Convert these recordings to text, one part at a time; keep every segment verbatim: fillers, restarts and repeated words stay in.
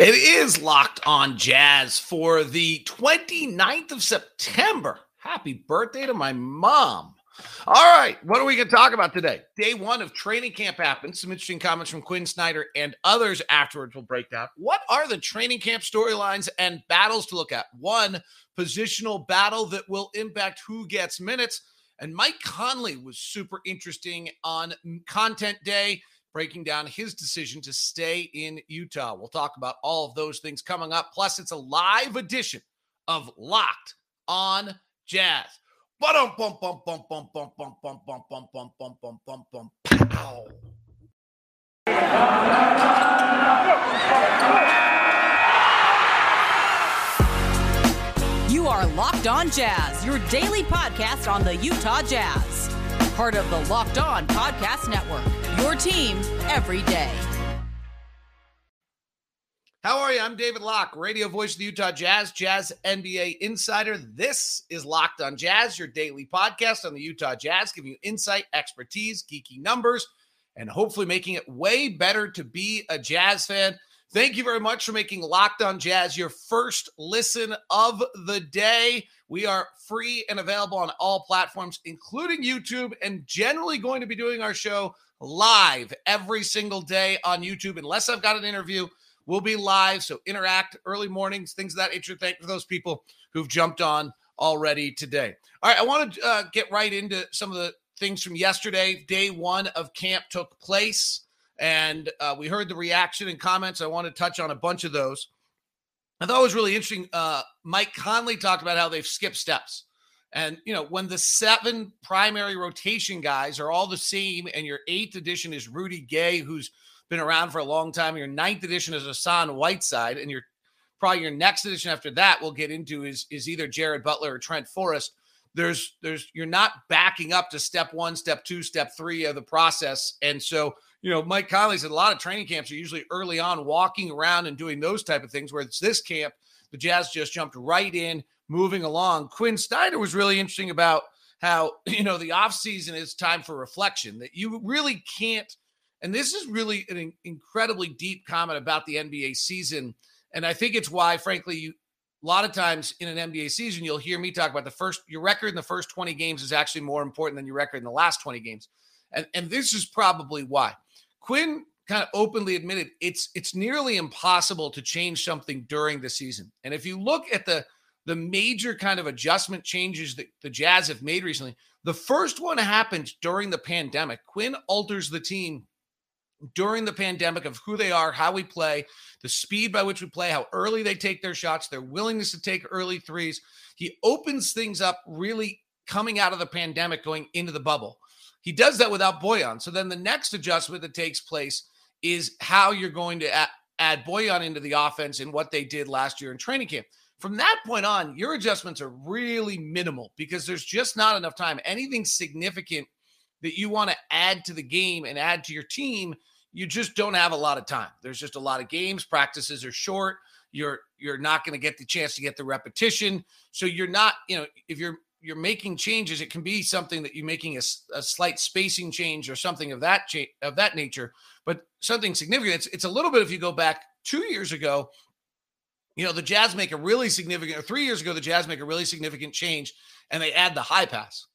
It is Locked On Jazz for the twenty-ninth of September. Happy birthday to my mom. All right, what are we going to talk about today? Day one of training camp happens. Some interesting comments from Quinn Snyder and others afterwards. We'll break down what are the training camp storylines and battles to look at. One positional battle that will impact who gets minutes. And Mike Conley was super interesting on content day, breaking down his decision to stay in Utah. We'll talk about all of those things coming up. Plus, it's a live edition of Locked On Jazz. Bum bum bum bum bum bum bum bum bum bum bum bum bum bum bum. Pow! You are Locked On Jazz, your daily podcast on the Utah Jazz, part of the Locked On Podcast Network. Your team every day. How are you? I'm David Locke, radio voice of the Utah Jazz, Jazz N B A insider. This is Locked On Jazz, your daily podcast on the Utah Jazz, giving you insight, expertise, geeky numbers, and hopefully making it way better to be a Jazz fan. Thank you very much for making Locked On Jazz your first listen of the day. We are free and available on all platforms, including YouTube, and generally going to be doing our show live every single day on YouTube, unless I've got an interview. We'll be live, so interact early mornings, things of that nature. Thank you for those people who've jumped on already today. All right, I want to uh, get right into some of the things from yesterday. Day one of camp took place, and uh, we heard the reaction and comments. I want to touch on a bunch of those. I thought it was really interesting. Uh, Mike Conley talked about how they've skipped steps. And, you know, when the seven primary rotation guys are all the same and your eighth edition is Rudy Gay, who's been around for a long time. Your ninth edition is Hassan Whiteside, and your probably your next edition after that we'll get into is, is either Jared Butler or Trent Forrest. There's there's you're not backing up to step one, step two, step three of the process. And so, you know, Mike Conley said a lot of training camps are usually early on walking around and doing those type of things, where it's this camp, the Jazz just jumped right in, moving along. Quinn Snyder was really interesting about how, you know, the offseason is time for reflection, that you really can't. And this is really an incredibly deep comment about the N B A season. And I think it's why, frankly, you, a lot of times in an N B A season, you'll hear me talk about the first, your record in the first twenty games is actually more important than your record in the last twenty games. And, and this is probably why. Quinn kind of openly admitted it's it's nearly impossible to change something during the season. And if you look at the the major kind of adjustment changes that the Jazz have made recently, the first one happened during the pandemic. Quinn alters the team during the pandemic of who they are, how we play, the speed by which we play, how early they take their shots, their willingness to take early threes. He opens things up really coming out of the pandemic, going into the bubble. He does that without Bojan. So then the next adjustment that takes place is how you're going to add, add Bojan into the offense and what they did last year in training camp. From that point on, your adjustments are really minimal because there's just not enough time. Anything significant that you want to add to the game and add to your team, you just don't have a lot of time. There's just a lot of games. Practices are short. You're you're not going to get the chance to get the repetition. So you're not, you know, if you're you're making changes, it can be something that you're making a, a slight spacing change or something of that cha- of that nature, but something significant. It's, it's a little bit, if you go back two years ago, you know, the Jazz make a really significant, or three years ago, the Jazz make a really significant change, and they add the high pass.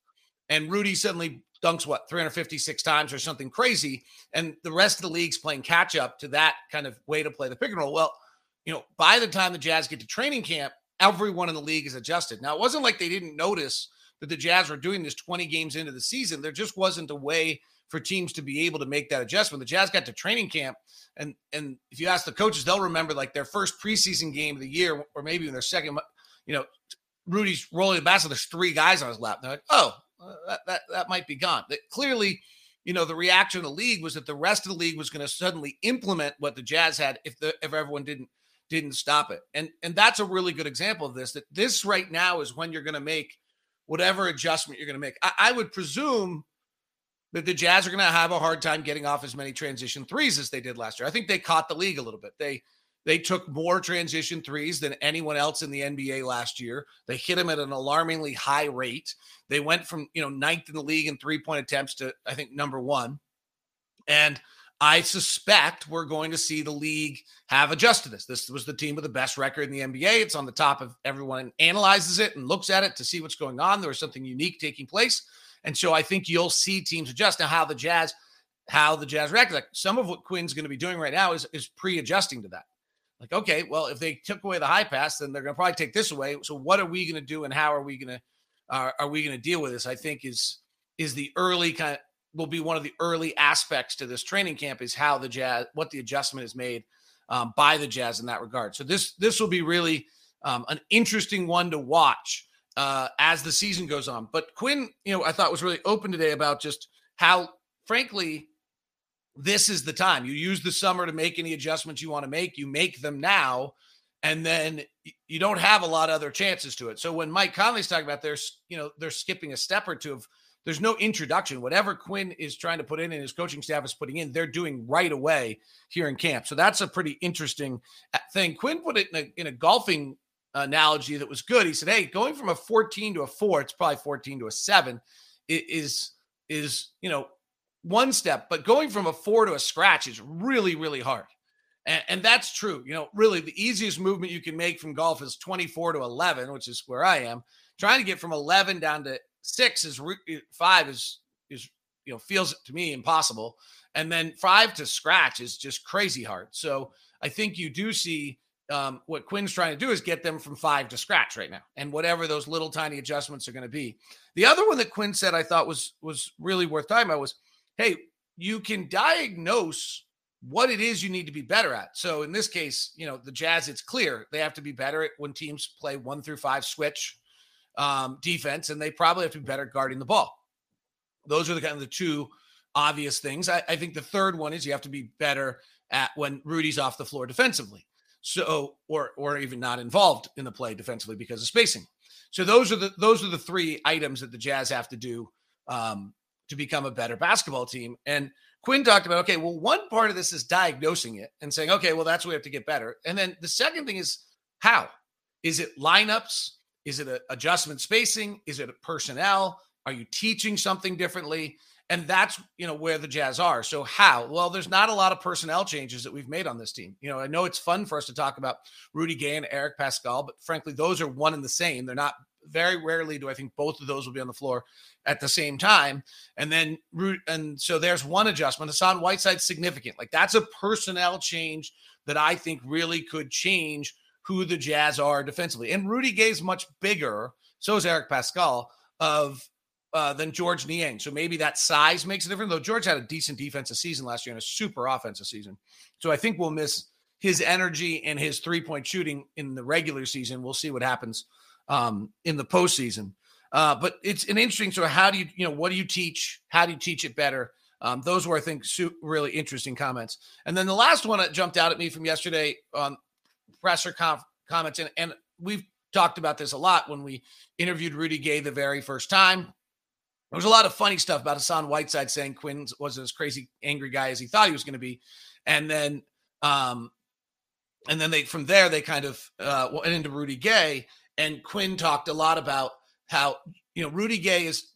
And Rudy suddenly dunks, what, three hundred fifty-six times or something crazy, and the rest of the league's playing catch-up to that kind of way to play the pick and roll. Well, you know, by the time the Jazz get to training camp, everyone in the league is adjusted. Now, it wasn't like they didn't notice that the Jazz were doing this twenty games into the season. There just wasn't a way for teams to be able to make that adjustment. The Jazz got to training camp, and and if you ask the coaches, they'll remember, like, their first preseason game of the year, or maybe in their second, you know, Rudy's rolling the basket, there's three guys on his lap. They're like, oh, That, that that might be gone. That clearly, you know, the reaction of the league was that the rest of the league was going to suddenly implement what the Jazz had if the if everyone didn't didn't stop it. And and that's a really good example of this. That this right now is when you're going to make whatever adjustment you're going to make. I, I would presume that the Jazz are going to have a hard time getting off as many transition threes as they did last year. I think they caught the league a little bit. They They took more transition threes than anyone else in the N B A last year. They hit them at an alarmingly high rate. They went from, you know, ninth in the league in three-point attempts to, I think, number one. And I suspect we're going to see the league have adjusted this. This was the team with the best record in the N B A. It's on the top of everyone, analyzes it and looks at it to see what's going on. There was something unique taking place. And so I think you'll see teams adjust. Now, how the Jazz, how the Jazz react, like some of what Quinn's going to be doing right now is, is pre-adjusting to that. Like, okay, well, if they took away the high pass, then they're going to probably take this away. So what are we going to do and how are we going to, uh, are we going to deal with this? I think is, is the early kind of, will be one of the early aspects to this training camp is how the Jazz, what the adjustment is made um, by the Jazz in that regard. So this, this will be really um, an interesting one to watch uh, as the season goes on. But Quinn, you know, I thought was really open today about just how, frankly, this is the time. You use the summer to make any adjustments you want to make. You make them now, and then you don't have a lot of other chances to it. So when Mike Conley's talking about there's, you know, they're skipping a step or two of, there's no introduction. Whatever Quinn is trying to put in and his coaching staff is putting in, they're doing right away here in camp. So that's a pretty interesting thing. Quinn put it in a, in a golfing analogy that was good. He said, hey, going from a fourteen to a four, it's probably fourteen to a seven, is, is you know, one step. But going from a four to a scratch is really, really hard. And, and that's true. You know, really the easiest movement you can make from golf is twenty-four to eleven, which is where I am. Trying to get from eleven down to six is five is, is, you know, feels to me impossible. And then five to scratch is just crazy hard. So I think you do see um, what Quinn's trying to do is get them from five to scratch right now. And whatever those little tiny adjustments are going to be. The other one that Quinn said, I thought was, was really worth talking about was, hey, you can diagnose what it is you need to be better at. So in this case, you know, the Jazz, it's clear they have to be better at when teams play one through five switch um, defense, and they probably have to be better guarding the ball. Those are the kind of the two obvious things. I, I think the third one is you have to be better at when Rudy's off the floor defensively. So, or, or even not involved in the play defensively because of spacing. So those are the, those are the three items that the Jazz have to do, um, to become a better basketball team. And Quinn talked about, okay, well, one part of this is diagnosing it and saying, okay, well, that's what we have to get better. And then the second thing is how? Is it lineups? Is it a adjustment spacing? Is it a personnel? Are you teaching something differently? And that's, you know, where the Jazz are. So how? Well, there's not a lot of personnel changes that we've made on this team. You know, I know it's fun for us to talk about Rudy Gay and Eric Pascal, but frankly, those are one and the same. They're not, very rarely do I think both of those will be on the floor at the same time. And then, and so there's one adjustment. Hassan Whiteside's significant. Like that's a personnel change that I think really could change who the Jazz are defensively. And Rudy Gay's much bigger, so is Eric Pascal, of uh, than George Niang. So maybe that size makes a difference, though George had a decent defensive season last year and a super offensive season. So I think we'll miss his energy and his three-point shooting in the regular season. We'll see what happens um, in the postseason. Uh, but it's an interesting, so how do you, you know, what do you teach? How do you teach it better? Um, those were, I think, really interesting comments. And then the last one that jumped out at me from yesterday on um, presser conf- comments, and, and we've talked about this a lot when we interviewed Rudy Gay the very first time. There was a lot of funny stuff about Hassan Whiteside saying Quinn wasn't as crazy, angry guy as he thought he was going to be. And then, um, and then they, from there, they kind of uh, went into Rudy Gay, and Quinn talked a lot about how, you know, Rudy Gay is,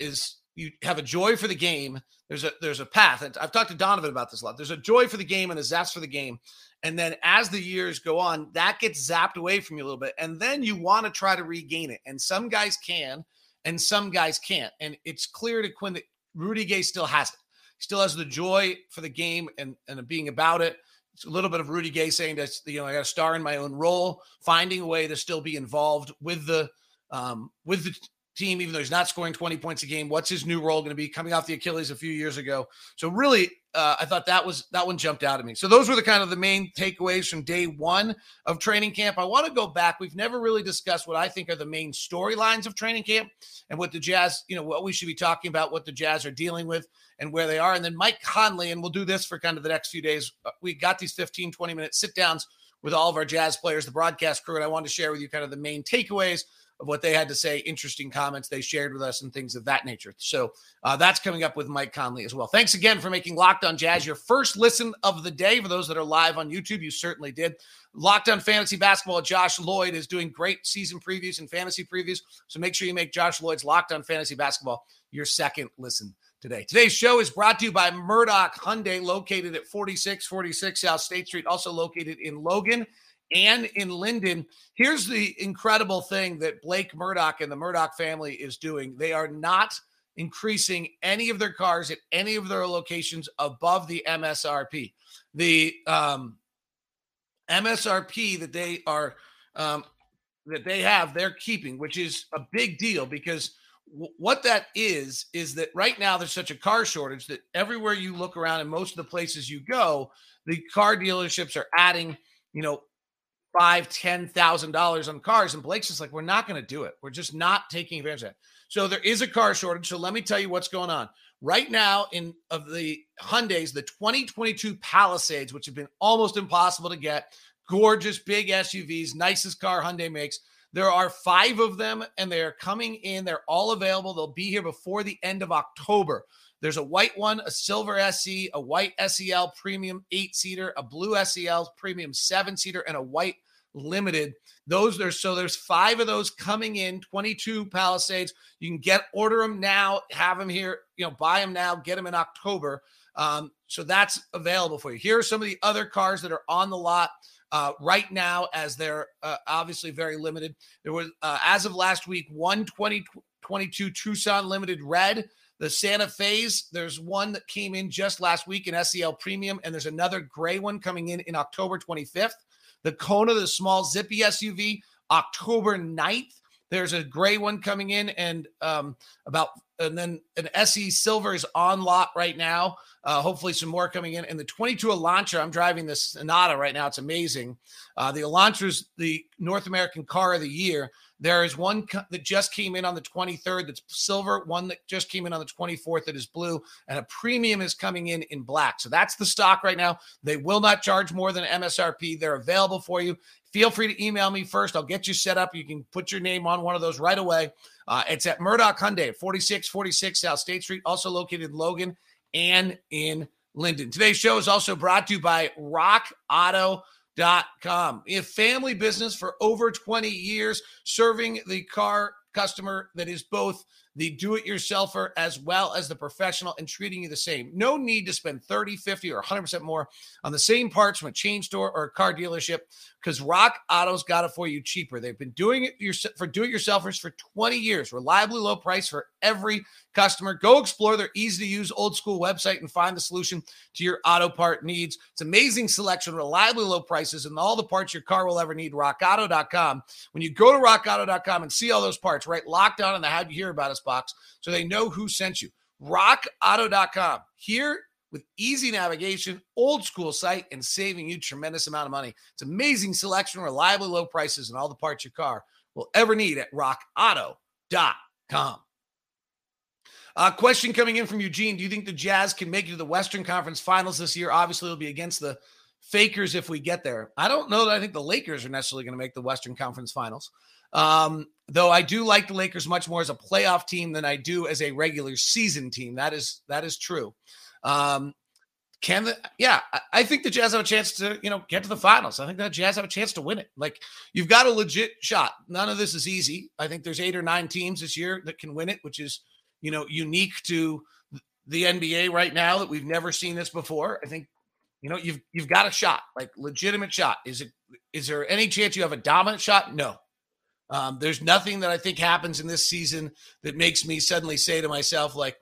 is you have a joy for the game. There's a, there's a path. And I've talked to Donovan about this a lot. There's a joy for the game and a zest for the game. And then as the years go on, that gets zapped away from you a little bit. And then you want to try to regain it. And some guys can, and some guys can't. And it's clear to Quinn that Rudy Gay still has it. He still has the joy for the game and, and being about it. It's a little bit of Rudy Gay saying that, you know, I got to star in my own role, finding a way to still be involved with the, um, with the team, even though he's not scoring twenty points a game. What's his new role going to be coming off the Achilles a few years ago? So really, Uh, I thought that was that one jumped out at me. So those were the kind of the main takeaways from day one of training camp. I want to go back. We've never really discussed what I think are the main storylines of training camp and what the Jazz, you know, what we should be talking about, what the Jazz are dealing with and where they are. And then Mike Conley, and we'll do this for kind of the next few days. We got these fifteen, twenty minute sit downs with all of our Jazz players, the broadcast crew. And I wanted to share with you kind of the main takeaways of what they had to say, interesting comments they shared with us and things of that nature. So uh, that's coming up with Mike Conley as well. Thanks again for making Locked on Jazz your first listen of the day. For those that are live on YouTube, you certainly did. Locked on Fantasy Basketball, Josh Lloyd is doing great season previews and fantasy previews. So make sure you make Josh Lloyd's Locked on Fantasy Basketball your second listen today. Today's show is brought to you by Murdoch Hyundai, located at forty-six forty-six South State Street, also located in Logan and in Linden. Here's the incredible thing that Blake Murdoch and the Murdoch family is doing. They are not increasing any of their cars at any of their locations above the M S R P. The um, M S R P that they are um, that they have, they're keeping, which is a big deal because w- what that is, is that right now there's such a car shortage that everywhere you look around and most of the places you go, the car dealerships are adding, you know, five, ten thousand dollars on cars. And Blake's just like, we're not going to do it. We're just not taking advantage of that. So there is a car shortage. So let me tell you what's going on right now. In of the Hyundais, the twenty twenty-two Palisades, which have been almost impossible to get, gorgeous big S U Vs, nicest car Hyundai makes. There are five of them, and they are coming in. They're all available. They'll be here before the end of October. There's a white one, a silver S E, a white S E L premium eight-seater, a blue S E L premium seven-seater, and a white limited. Those are, so there's five of those coming in, twenty-two Palisades. You can get, order them now, have them here, you know, buy them now, get them in October. Um, so that's available for you. Here are some of the other cars that are on the lot uh, right now, as they're uh, obviously very limited. There was, uh, as of last week, one twenty twenty-two Tucson Limited Red. The Santa Fe's, there's one that came in just last week, an S E L Premium, and there's another gray one coming in in October twenty-fifth. The Kona, the small zippy S U V, October ninth. There's a gray one coming in, and um, about, and then an S E Silver is on lot right now. Uh, hopefully some more coming in. And the twenty-two Elantra, I'm driving this Sonata right now. It's amazing. Uh, the Elantra is the North American Car of the Year. There is one co- that just came in on the twenty-third that's silver, one that just came in on the twenty-fourth that is blue, and a premium is coming in in black. So that's the stock right now. They will not charge more than M S R P. They're available for you. Feel free to email me first. I'll get you set up. You can put your name on one of those right away. Uh, it's at Murdoch Hyundai at forty-six forty-six South State Street, also located in Logan and in Linden. Today's show is also brought to you by rock auto dot com. A family business for over twenty years, serving the car customer that is both the do-it-yourselfer as well as the professional, and treating you the same. No need to spend thirty, fifty, or one hundred percent more on the same parts from a chain store or a car dealership, because Rock Auto's got it for you cheaper. They've been doing it your, for do-it-yourselfers for twenty years. Reliably low price for every customer. Go explore their easy-to-use old-school website and find the solution to your auto part needs. It's amazing selection, reliably low prices, and all the parts your car will ever need. rock auto dot com. When you go to rock auto dot com and see all those parts, right, locked on in the How'd You Hear About Us box, so they know who sent you. rock auto dot com, here with easy navigation, old school site, and saving you tremendous amount of money. It's amazing selection, reliably low prices, and all the parts your car will ever need at rock auto dot com. Uh, question coming in from Eugene. Do you think the Jazz can make it to the Western Conference Finals this year? Obviously, it'll be against the Fakers if we get there. I don't know that I think the Lakers are necessarily going to make the Western Conference Finals. Um, though I do like the Lakers much more as a playoff team than I do as a regular season team. That is, that is true. Um, can the, yeah, I, I think the Jazz have a chance to, you know, get to the finals. I think the Jazz have a chance to win it. Like, you've got a legit shot. None of this is easy. I think there's eight or nine teams this year that can win it, which is, you know, unique to the N B A right now, that we've never seen this before. I think, you know, you've, you've got a shot, like legitimate shot. Is it, is there any chance you have a dominant shot? No. Um, there's nothing that I think happens in this season that makes me suddenly say to myself, like,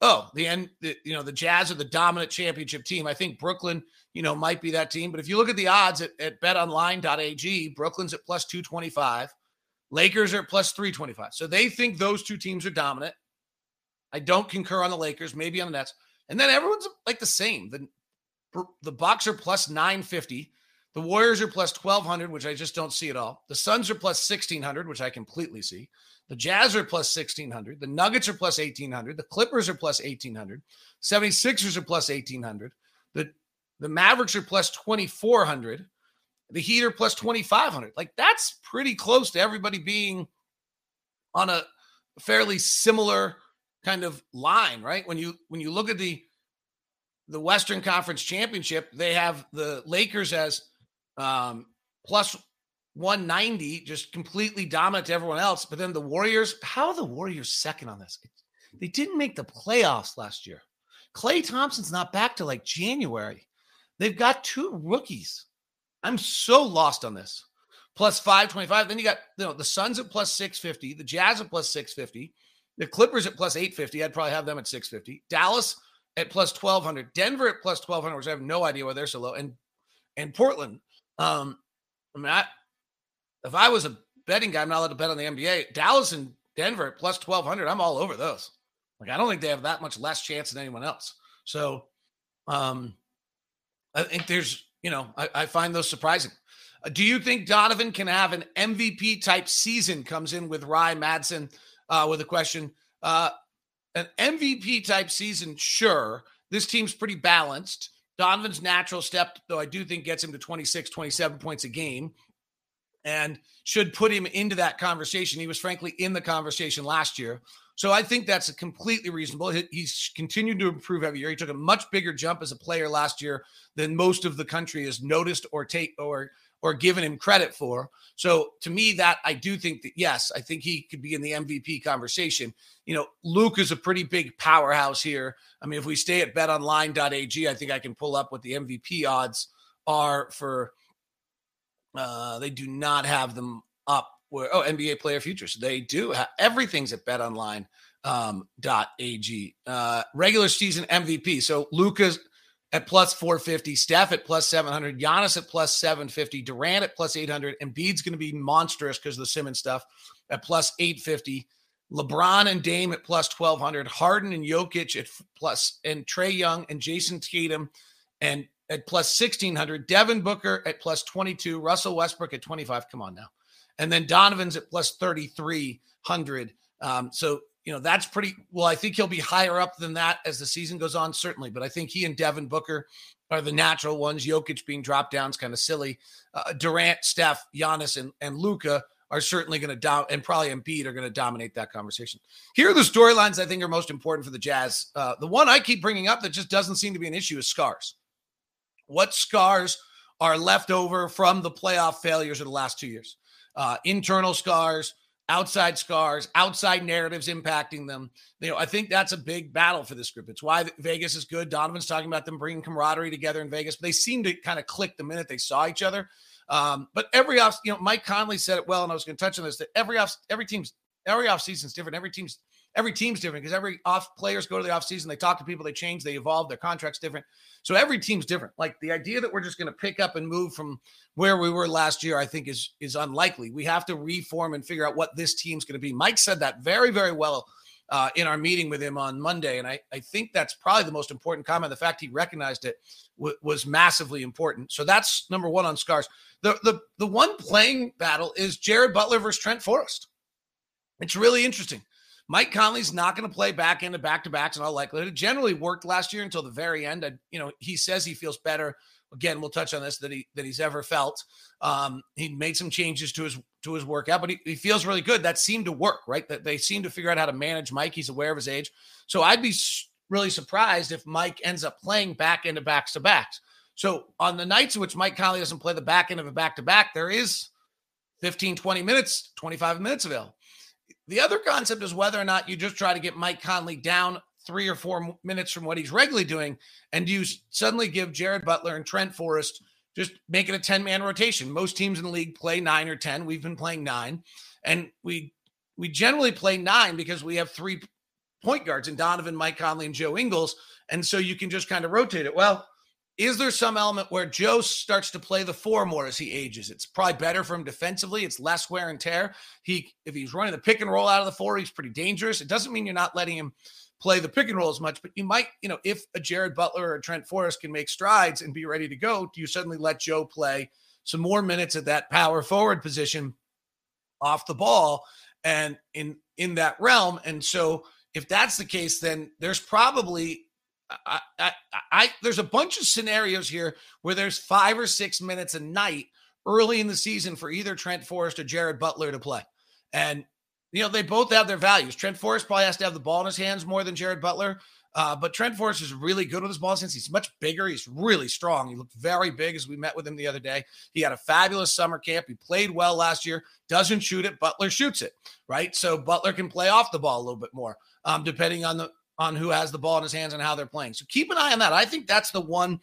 oh, the end, the, you know, the Jazz are the dominant championship team. I think Brooklyn, you know, might be that team. But if you look at the odds at, at bet online dot a g, Brooklyn's at plus two twenty-five. Lakers are at plus three twenty-five. So they think those two teams are dominant. I don't concur on the Lakers, maybe on the Nets. And then everyone's like the same. The, the Bucks are plus nine fifty. The Warriors are plus twelve hundred, which I just don't see at all. The Suns are plus sixteen hundred, which I completely see. The Jazz are plus sixteen hundred. The Nuggets are plus eighteen hundred. The Clippers are plus eighteen hundred. seventy-sixers are plus eighteen hundred. The, the Mavericks are plus twenty-four hundred. The Heat are plus twenty-five hundred. Like, that's pretty close to everybody being on a fairly similar kind of line, right? When you, when you look at the, the Western Conference Championship, they have the Lakers as Um, plus one ninety, just completely dominant to everyone else. But then the Warriors, how are the Warriors second on this? It They didn't make the playoffs last year. Klay Thompson's not back to like January. They've got two rookies. I'm so lost on this. Plus five twenty-five. Then you got, you know, the Suns at plus six fifty. The Jazz at plus six fifty. The Clippers at plus eight fifty. I'd probably have them at six fifty. Dallas at plus twelve hundred. Denver at plus twelve hundred, which I have no idea why they're so low. And and Portland. Um, I mean, I, if I was a betting guy, I'm not allowed to bet on the N B A. Dallas and Denver at plus twelve hundred. I'm all over those. Like, I don't think they have that much less chance than anyone else. So um, I think there's, you know, I, I find those surprising. Uh, do you think Donovan can have an M V P type season? Comes in with Rye Madsen uh, with a question. Uh, an M V P type season, sure. This team's pretty balanced. Donovan's natural step, though, I do think gets him to twenty-six, twenty-seven points a game and should put him into that conversation. He was frankly in the conversation last year. So I think that's a completely reasonable. He's continued to improve every year. He took a much bigger jump as a player last year than most of the country has noticed or take or or given him credit for. So to me, that I do think that, yes, I think he could be in the M V P conversation. You know, Luke is a pretty big powerhouse here. I mean, if we stay at betonline.ag, I think I can pull up what the M V P odds are for. Uh, they do not have them up. Where, oh, N B A player futures. They do. Have, everything's at betonline.ag. Um, uh, regular season M V P. So Luka's at plus four fifty. Steph at plus seven hundred. Giannis at plus seven fifty. Durant at plus eight hundred. Embiid's going to be monstrous because of the Simmons stuff at plus eight fifty. LeBron and Dame at plus twelve hundred. Harden and Jokic at plus, and Trae Young and Jason Tatum and at plus sixteen hundred. Devin Booker at plus twenty-two. Russell Westbrook at twenty-five. Come on now. And then Donovan's at plus thirty-three hundred. Um, so, you know, that's pretty – well, I think he'll be higher up than that as the season goes on, certainly. But I think he and Devin Booker are the natural ones. Jokic being dropped down is kind of silly. Uh, Durant, Steph, Giannis, and, and Luka are certainly going to do- – and probably Embiid are going to dominate that conversation. Here are the storylines I think are most important for the Jazz. Uh, the one I keep bringing up that just doesn't seem to be an issue is scars. What scars are left over from the playoff failures of the last two years? Uh, internal scars, outside scars, outside narratives impacting them. You know, I think that's a big battle for this group. It's why Vegas is good. Donovan's talking about them bringing camaraderie together in Vegas, but they seemed to kind of click the minute they saw each other. Um, but every off, you know, Mike Conley said it well, and I was going to touch on this, that every off, every team's, every off season's different. Every team's, every team's different because every off players go to the off season. They talk to people, they change, they evolve, their contract's different. So every team's different. Like the idea that we're just going to pick up and move from where we were last year, I think is, is unlikely. We have to reform and figure out what this team's going to be. Mike said that very, very well uh, in our meeting with him on Monday. And I, I think that's probably the most important comment. The fact he recognized it w- was massively important. So that's number one on scars. The, the, the one playing battle is Jared Butler versus Trent Forrest. It's really interesting. Mike Conley's not going to play back into back-to-backs in all likelihood. It generally worked last year until the very end. I, you know, he says he feels better. Again, we'll touch on this, that he that he's ever felt. Um, he made some changes to his to his workout, but he, he feels really good. That seemed to work, right? That they seem to figure out how to manage Mike. He's aware of his age. So I'd be really surprised if Mike ends up playing back into back-to-backs. So on the nights in which Mike Conley doesn't play the back end of a back-to-back, there is fifteen, twenty minutes, twenty-five minutes available. The other concept is whether or not you just try to get Mike Conley down three or four minutes from what he's regularly doing, and you suddenly give Jared Butler and Trent Forrest, just make it a ten-man rotation. Most teams in the league play nine or ten. We've been playing nine, and we we generally play nine because we have three point guards in Donovan, Mike Conley, and Joe Ingles, and so you can just kind of rotate it. Well, is there some element where Joe starts to play the four more as he ages? It's probably better for him defensively. It's less wear and tear. He, if he's running the pick and roll out of the four, he's pretty dangerous. It doesn't mean you're not letting him play the pick and roll as much, but you might, you know, if a Jared Butler or a Trent Forrest can make strides and be ready to go, do you suddenly let Joe play some more minutes at that power forward position off the ball and in, in that realm? And so if that's the case, then there's probably, I, I, I, there's a bunch of scenarios here where there's five or six minutes a night early in the season for either Trent Forrest or Jared Butler to play. And, you know, they both have their values. Trent Forrest probably has to have the ball in his hands more than Jared Butler. Uh, but Trent Forrest is really good with his ball since he's much bigger. He's really strong. He looked very big as we met with him the other day. He had a fabulous summer camp. He played well last year. Doesn't shoot it. Butler shoots it, right? So Butler can play off the ball a little bit more. um, depending on the on who has the ball in his hands and how they're playing. So keep an eye on that. I think that's the one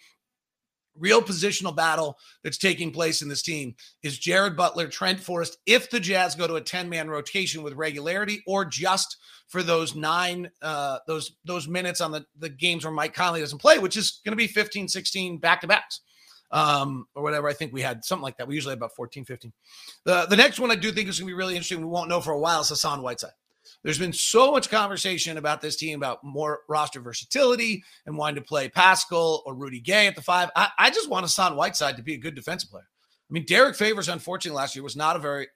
real positional battle that's taking place in this team is Jared Butler, Trent Forrest, if the Jazz go to a ten-man rotation with regularity or just for those nine, uh, those those minutes on the, the games where Mike Conley doesn't play, which is going to be fifteen, sixteen back-to-backs um, or whatever. I think we had something like that. We usually had about fourteen, fifteen. The, the next one I do think is going to be really interesting. We won't know for a while is Hassan Whiteside. There's been so much conversation about this team, about more roster versatility and wanting to play Pascal or Rudy Gay at the five. I, I just want Hassan Whiteside to be a good defensive player. I mean, Derek Favors, unfortunately, last year was not a very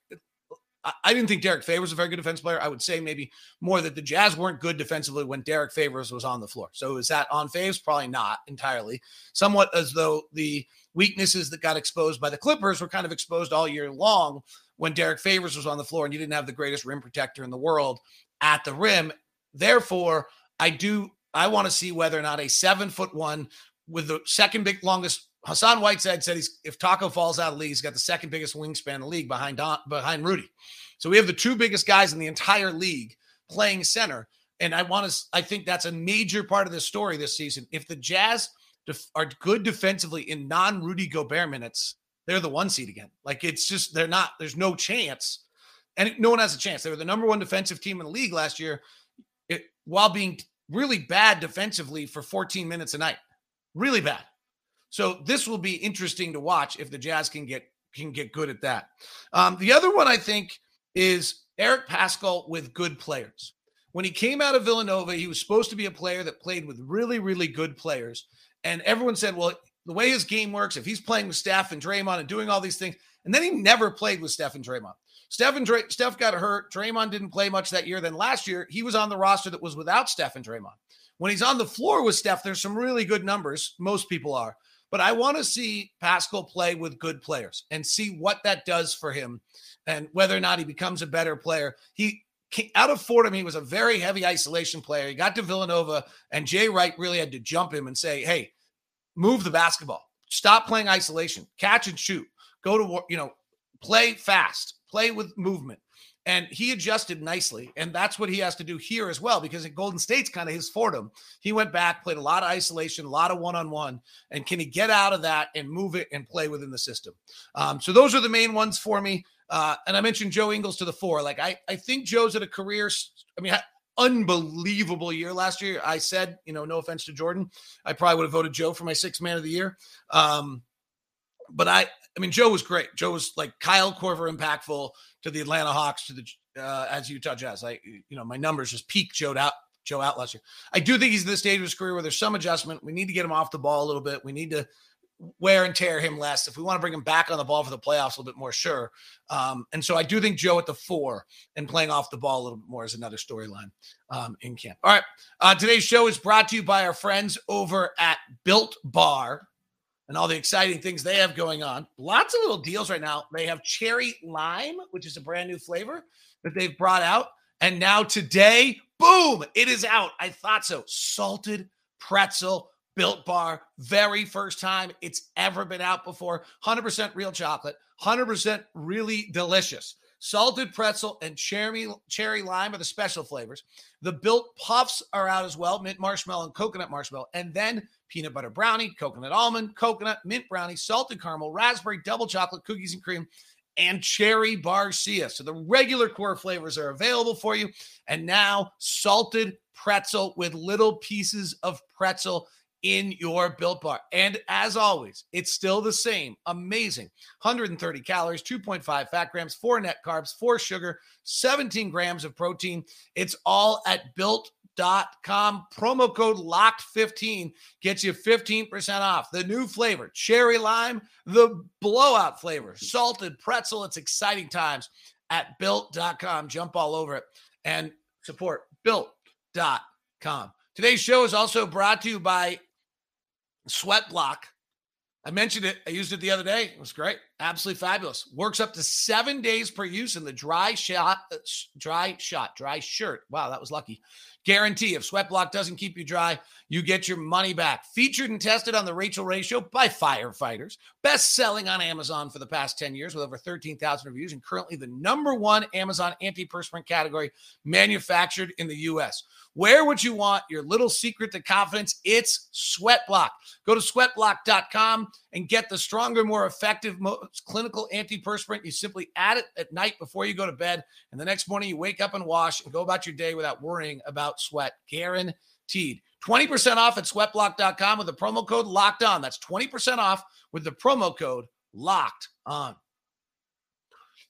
– I didn't think Derek Favors was a very good defensive player. I would say maybe more that the Jazz weren't good defensively when Derek Favors was on the floor. So is that on Faves? Probably not entirely. Somewhat as though the weaknesses that got exposed by the Clippers were kind of exposed all year long when Derek Favors was on the floor and you didn't have the greatest rim protector in the world at the rim. Therefore, I do, I want to see whether or not a seven foot one with the second big longest Hassan Whiteside said he's, if Taco falls out of the league, he's got the second biggest wingspan in the league behind Don, behind Rudy. So we have the two biggest guys in the entire league playing center. And I want to, I think that's a major part of the story this season. If the Jazz def, are good defensively in non Rudy Gobert minutes, they're the one seed again. Like, it's just, they're not, there's no chance. And no one has a chance. They were the number one defensive team in the league last year it, while being really bad defensively for fourteen minutes a night. Really bad. So this will be interesting to watch if the Jazz can get, can get good at that. Um, the other one I think is Eric Pascal with good players. When he came out of Villanova, he was supposed to be a player that played with really, really good players. And everyone said, well, the way his game works, if he's playing with Steph and Draymond and doing all these things, and then he never played with Steph and Draymond. Steph and Dray- Steph got hurt. Draymond didn't play much that year. Then last year, he was on the roster that was without Steph and Draymond. When he's on the floor with Steph, there's some really good numbers. Most people are. But I want to see Pascal play with good players and see what that does for him and whether or not he becomes a better player. He came out of Fordham, he was a very heavy isolation player. He got to Villanova, and Jay Wright really had to jump him and say, hey, move the basketball, stop playing isolation, catch and shoot, go to, you know, play fast, play with movement. And he adjusted nicely. And that's what he has to do here as well, because in Golden State's kind of his Fordham. He went back, played a lot of isolation, a lot of one-on-one. And can he get out of that and move it and play within the system? Um, so those are the main ones for me. Uh, and I mentioned Joe Ingles to the four. Like, I, I think Joe's at a career, I mean, I, unbelievable year last year. I said, you know, no offense to Jordan, I probably would have voted Joe for my sixth man of the year. Um, but I, I mean, Joe was great. Joe was like Kyle Korver impactful to the Atlanta Hawks, to the, uh, as Utah Jazz. I, you know, my numbers just peaked Joe out, Joe out last year. I do think he's at the stage of his career where there's some adjustment. We need to get him off the ball a little bit. We need to wear and tear him less. If we want to bring him back on the ball for the playoffs a little bit more, sure. Um, and so I do think Joe at the four and playing off the ball a little bit more is another storyline um, in camp. All right. Uh, today's show is brought to you by our friends over at Built Bar and all the exciting things they have going on. Lots of little deals right now. They have cherry lime, which is a brand new flavor that they've brought out. And now today, boom, it is out. I thought so. Salted pretzel Built Bar, very first time it's ever been out before. one hundred percent real chocolate, one hundred percent really delicious. Salted pretzel and cherry cherry lime are the special flavors. The Built Puffs are out as well, mint marshmallow and coconut marshmallow, and then peanut butter brownie, coconut almond, coconut mint brownie, salted caramel, raspberry, double chocolate, cookies and cream, and cherry barcia. So the regular core flavors are available for you, and now salted pretzel with little pieces of pretzel in your Built Bar. And as always, it's still the same. Amazing. one hundred thirty calories, two point five fat grams, four net carbs, four sugar, seventeen grams of protein. It's all at built dot com. Promo code locked fifteen gets you fifteen percent off. The new flavor, cherry lime, the blowout flavor, salted pretzel. It's exciting times at built dot com. Jump all over it and support built dot com. Today's show is also brought to you by Sweat Block. I mentioned it. I used it the other day. It was great. Absolutely fabulous. Works up to seven days per use in the dry shot, dry shot, dry shirt. Wow, that was lucky. Guarantee if Sweatblock doesn't keep you dry, you get your money back. Featured and tested on the Rachel Ray Show by firefighters. Best-selling on Amazon for the past ten years with over thirteen thousand reviews and currently the number one Amazon antiperspirant category manufactured in the U S. Wear what you want, your little secret to confidence. It's Sweatblock. Go to sweatblock dot com and get the stronger, more effective, most clinical antiperspirant. You simply add it at night before you go to bed, and the next morning you wake up and wash and go about your day without worrying about sweat. Guaranteed. twenty percent off at sweatblock dot com with the promo code locked on. That's twenty percent off with the promo code locked on.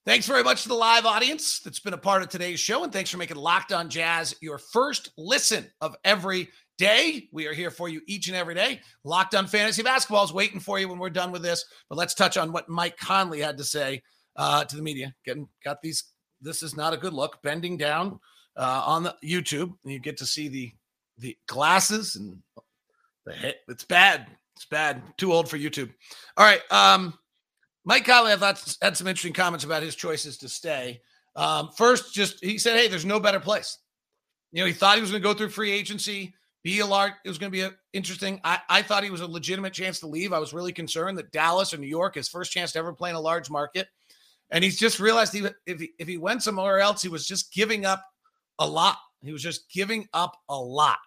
Thanks very much to the live audience that's been a part of today's show, and thanks for making Locked on Jazz your first listen of every day. We are here for you each and every day. Locked on Fantasy Basketball is waiting for you when we're done with this, but let's touch on what Mike Conley had to say uh, to the media. Getting got these. This is not a good look. Bending down uh, on the YouTube, and you get to see the the glasses and the head. It's bad. It's bad. Too old for YouTube. All right. Um, Mike Conley had some interesting comments about his choices to stay. Um, first, just he said, hey, there's no better place. You know, he thought he was going to go through free agency, be a large, it was going to be a, interesting. I, I thought he was a legitimate chance to leave. I was really concerned that Dallas or New York, his first chance to ever play in a large market. And he's just realized he, if, he, if he went somewhere else, he was just giving up a lot. He was just giving up a lot.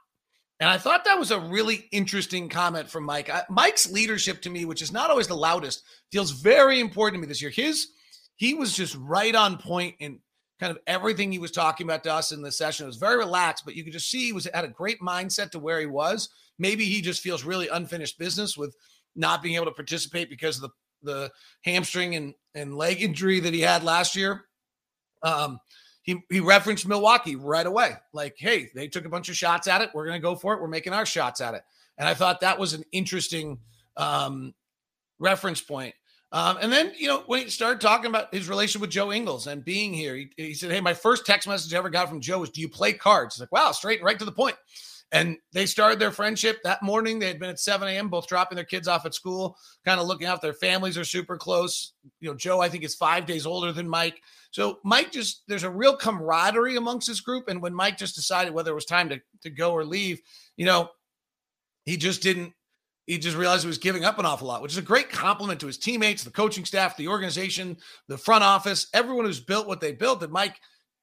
And I thought that was a really interesting comment from Mike. I, Mike's leadership to me, which is not always the loudest, feels very important to me this year. His, he was just right on point in kind of everything he was talking about to us in the session. It was very relaxed, but you could just see he was had a great mindset to where he was. Maybe he just feels really unfinished business with not being able to participate because of the, the hamstring and, and leg injury that he had last year. Um He he referenced Milwaukee right away. Like, hey, they took a bunch of shots at it. We're going to go for it. We're making our shots at it. And I thought that was an interesting um, reference point. Um, and then, you know, when he started talking about his relationship with Joe Ingles and being here, he, he said, hey, my first text message I ever got from Joe was, do you play cards? It's like, wow, straight and right to the point. And they started their friendship that morning. They had been at seven a.m., both dropping their kids off at school, kind of looking out. Their families are super close. You know, Joe, I think, is five days older than Mike. So Mike just, there's a real camaraderie amongst this group. And when Mike just decided whether it was time to, to go or leave, you know, he just didn't, he just realized he was giving up an awful lot, which is a great compliment to his teammates, the coaching staff, the organization, the front office, everyone who's built what they built. That Mike,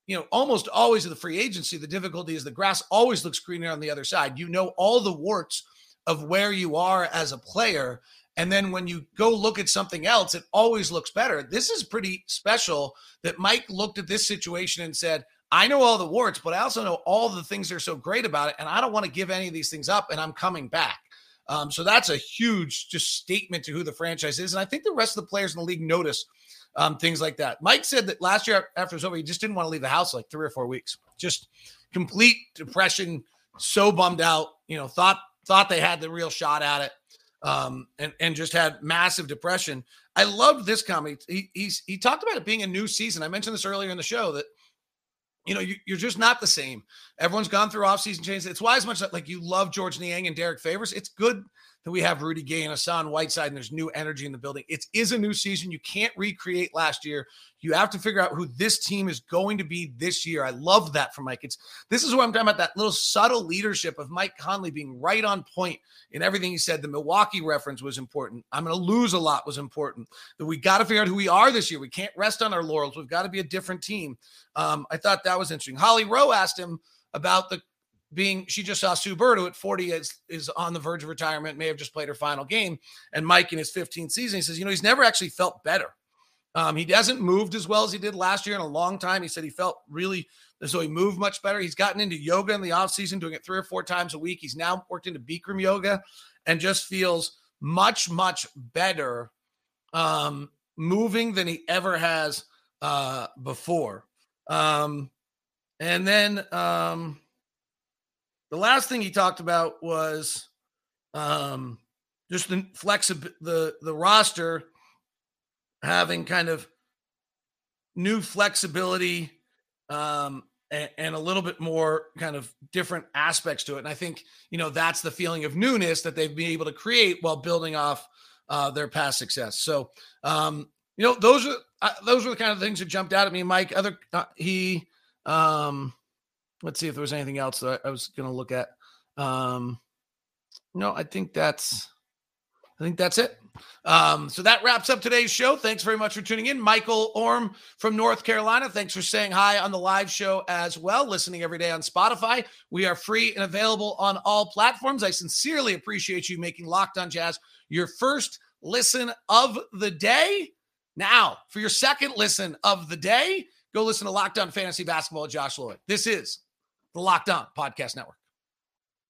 you know, almost always in the free agency, the difficulty is the grass always looks greener on the other side. You know all the warts of where you are as a player. And then when you go look at something else, it always looks better. This is pretty special that Mike looked at this situation and said, I know all the warts, but I also know all the things that are so great about it. And I don't want to give any of these things up, and I'm coming back. Um, so that's a huge just statement to who the franchise is. And I think the rest of the players in the league notice Um, things like that. Mike said that last year after it was over, he just didn't want to leave the house like three or four weeks. Just complete depression, so bummed out, you know, thought thought they had the real shot at it um, and, and just had massive depression. I loved this comment. He, he's, he talked about it being a new season. I mentioned this earlier in the show that, you know, you, you're just not the same. Everyone's gone through offseason changes. It's why as much as, like, you love George Niang and Derek Favors, it's good that we have Rudy Gay and Hassan Whiteside, and there's new energy in the building. It is a new season. You can't recreate last year. You have to figure out who this team is going to be this year. I love that from Mike. It's, this is what I'm talking about, that little subtle leadership of Mike Conley being right on point in everything he said. The Milwaukee reference was important. I'm going to lose a lot was important. That we got to figure out who we are this year. We can't rest on our laurels. We've got to be a different team. Um, I thought that was interesting. Holly Rowe asked him about the being, she just saw Sue Bird, who at forty is, is on the verge of retirement, may have just played her final game. And Mike in his fifteenth season, he says, you know, he's never actually felt better. Um, he hasn't moved as well as he did last year in a long time. He said he felt really as though he moved much better. He's gotten into yoga in the offseason, doing it three or four times a week. He's now worked into Bikram yoga and just feels much, much better um, moving than he ever has uh, before. Um, and then... Um, The last thing he talked about was um, just the flexib- the the roster having kind of new flexibility um, and, and a little bit more kind of different aspects to it. And I think, you know, that's the feeling of newness that they've been able to create while building off uh, their past success. So, um, you know, those are uh, those were the kind of things that jumped out at me, Mike. Other uh, he. Um, Let's see if there was anything else that I was going to look at. Um, no, I think that's, I think that's it. Um, so that wraps up today's show. Thanks very much for tuning in. Michael Orm from North Carolina, thanks for saying hi on the live show as well, listening every day on Spotify. We are free and available on all platforms. I sincerely appreciate you making Locked on Jazz your first listen of the day. Now, for your second listen of the day, go listen to Locked on Fantasy Basketball with Josh Lloyd. This is the Locked on Podcast Network.